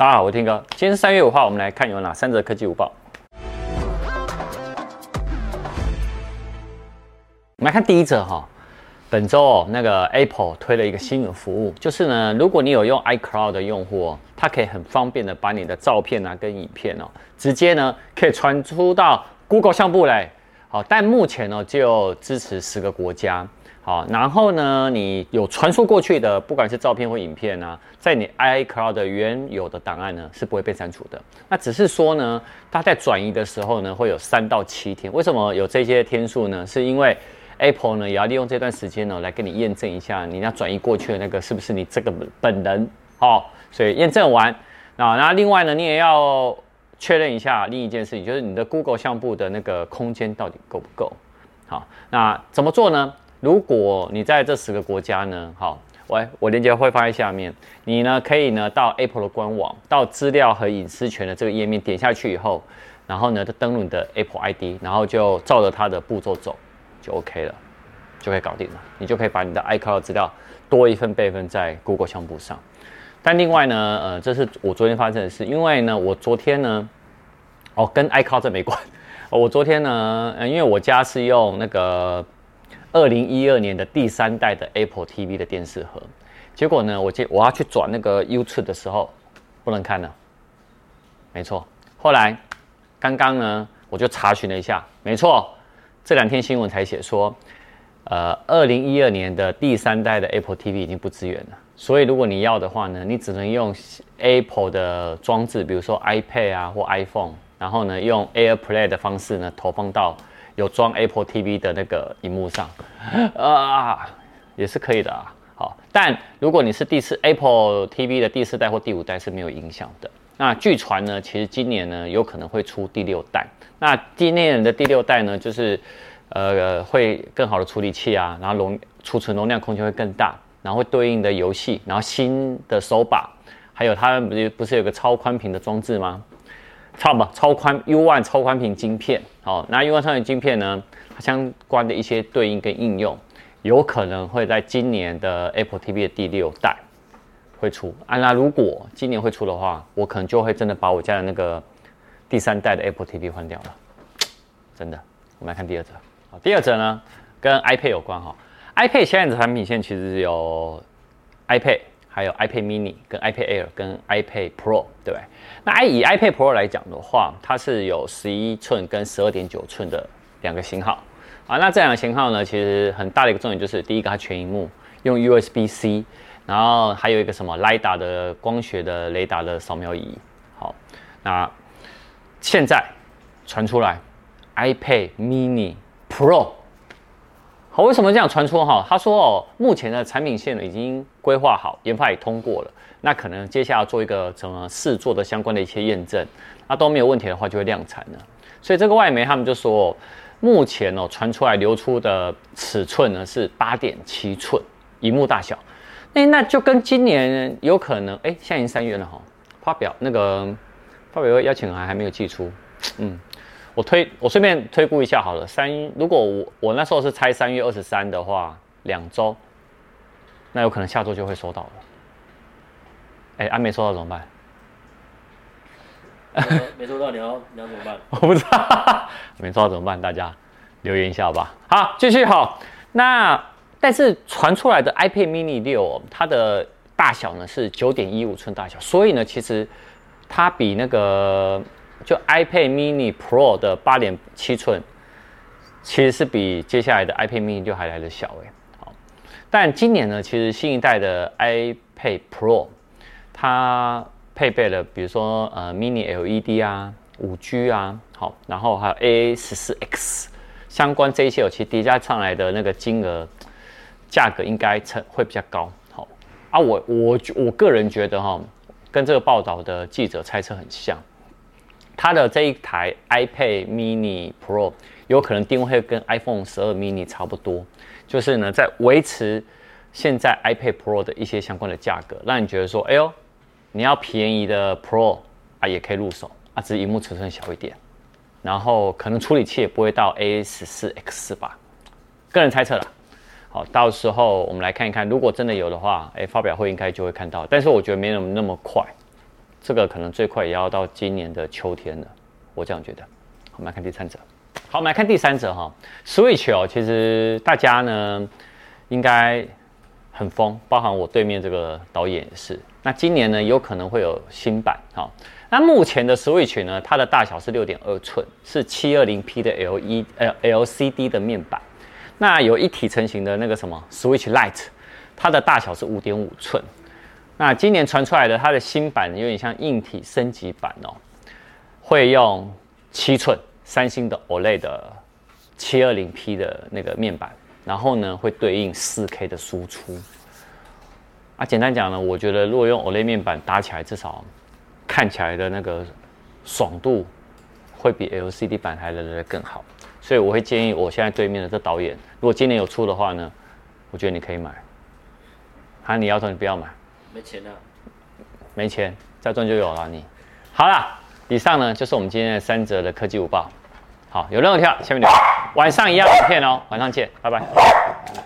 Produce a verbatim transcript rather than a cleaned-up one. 大家好，我是天哥，今天是三月五号，我们来看有哪三则科技午报。我们来看第一则哈，本周哦，那个 Apple 推了一个新的服务，就是呢，如果你有用 iCloud 的用户哦，它可以很方便的把你的照片啊跟影片哦，直接呢可以传输到 Google 相簿来。好，但目前呢就支持十个国家。好，然后呢，你有传输过去的，不管是照片或影片啊，在你 iCloud 原有的档案呢是不会被删除的。那只是说呢，它在转移的时候呢，会有三到七天。为什么有这些天数呢？是因为 Apple 呢也要利用这段时间呢来跟你验证一下，你要转移过去的那个是不是你这个本人。好、哦，所以验证完，那那另外呢，你也要确认一下另一件事情，就是你的 Google 相簿的那个空间到底够不够。好，那怎么做呢？如果你在这十个国家呢，好，我我链接会放在下面。你呢可以呢到 Apple 的官网，到资料和隐私权的这个页面点下去以后，然后呢就登录你的 Apple I D， 然后就照着它的步骤走，就 OK 了，就可以搞定了。你就可以把你的 iCloud 资料多一份备份在 Google 相簿上。但另外呢，呃，这是我昨天发生的事，因为呢我昨天呢，哦跟 iCloud 这没关，我昨天呢，因为我家是用那个二零一二年的第三代的 Apple T V 的电视盒，结果呢，我我要去转那个 YouTube 的时候，不能看了。没错，后来刚刚呢，我就查询了一下，没错，这两天新闻才写说，呃， 二零一二年的第三代的 Apple T V 已经不支援了。所以如果你要的话呢，你只能用 Apple 的装置，比如说 iPad 啊或 iPhone， 然后呢用 AirPlay 的方式呢投放到有装 Apple T V 的那个萤幕上，啊，也是可以的啊。好，但如果你是第四 Apple T V 的第四代或第五代是没有影响的。那据传呢，其实今年呢有可能会出第六代。那今年的第六代呢，就是呃会更好的处理器啊，然后容储存容量空间会更大，然后会对应的游戏，然后新的手把，还有它不是有个超宽屏的装置吗？超吧，超宽 U 一 超宽屏晶片，好，那 U 一 超宽屏晶片呢，它相关的一些对应跟应用，有可能会在今年的 Apple T V 的第六代会出啊。那如果今年会出的话，我可能就会真的把我家的那个第三代的 Apple T V 换掉了，真的。我们来看第二则，好，第二则呢跟 iPad 有关哈、哦、，iPad 现在的产品线其实有 iPad。还有 iPad Mini 跟 iPad Air 跟 iPad Pro， 对不对？那以 iPad Pro 来讲的话，它是有十一寸跟 十二点九寸的两个型号啊。那这两个型号呢，其实很大的一个重点就是，第一个它全萤幕，用 U S B C， 然后还有一个什么 LiDAR 的光学的雷达的扫描仪。好，那现在传出来 iPad Mini Pro。好，为什么这样传出哈？他说哦，目前的产品线已经规划好，研发也通过了，那可能接下来做一个什么试做的相关的一些验证，那都没有问题的话就会量产了。所以这个外媒他们就说，目前哦传出来流出的尺寸呢是 八点七寸，萤幕大小，那那就跟今年有可能，哎、欸，现在已经三月了哈，发表那个发表会邀请函还没有寄出，嗯。我推我顺便推估一下好了，三如果我我那时候是猜三月二十三的话，两周，那有可能下周就会收到了。哎、欸，啊没收到怎么办？呃、没收到你要你要怎么办？我不知道，没收到怎么办？大家留言一下好吧。好，继续好。那但是传出来的 iPad Mini 六，它的大小呢是 九点一五寸大小，所以呢其实它比那个。就 iPad Mini Pro 的 八点七寸，其实是比接下来的 iPad Mini 六还来得小哎。好，但今年呢，其实新一代的 iPad Pro 它配备了，比如说呃 Mini L E D 啊、五 G 啊，好，然后还有 A 十四 X 相关这一些，其实叠加上来的那个金额价格应该会比较高。好啊，我我我个人觉得哈，跟这个报道的记者猜测很像。它的这一台 iPad Mini Pro 有可能定位跟 iPhone 十二 mini 差不多，就是呢在维持现在 iPad Pro 的一些相关的价格，让你觉得说，哎呦，你要便宜的 Pro 啊也可以入手啊，只是萤幕尺寸小一点，然后可能处理器也不会到 A 十四 X 吧，个人猜测啦。好，到时候我们来看一看，如果真的有的话，哎、欸，发表会应该就会看到，但是我觉得没那么那么快。这个可能最快也要到今年的秋天了，我这样觉得。好，我们来看第三者。好，我们来看第三者哈 ，Switch 哦，其实大家呢应该很疯，包含我对面这个导演也是。那今年呢有可能会有新版哈、哦。那目前的 Switch 呢，它的大小是 六点二寸，是 七二零P 的 L E D L C D 的面板。那有一体成型的那个什么 Switch Lite， 它的大小是 五点五寸。那今年传出来的它的新版有点像硬体升级版哦，会用七寸三星的 O L E D 的 七二零P 的那个面板，然后呢会对应 四K 的输出。啊，简单讲呢，我觉得如果用 O L E D 面板打起来，至少看起来的那个爽度会比 L C D 版还来得更好。所以我会建议我现在对面的这导演，如果今年有出的话呢，我觉得你可以买。啊，你要说你不要买。没钱啊，没钱，再赚就有了你。好啦，以上呢就是我们今天的三则的科技午报。好，有任何跳下面留言，晚上一样影片哦，晚上见，拜拜。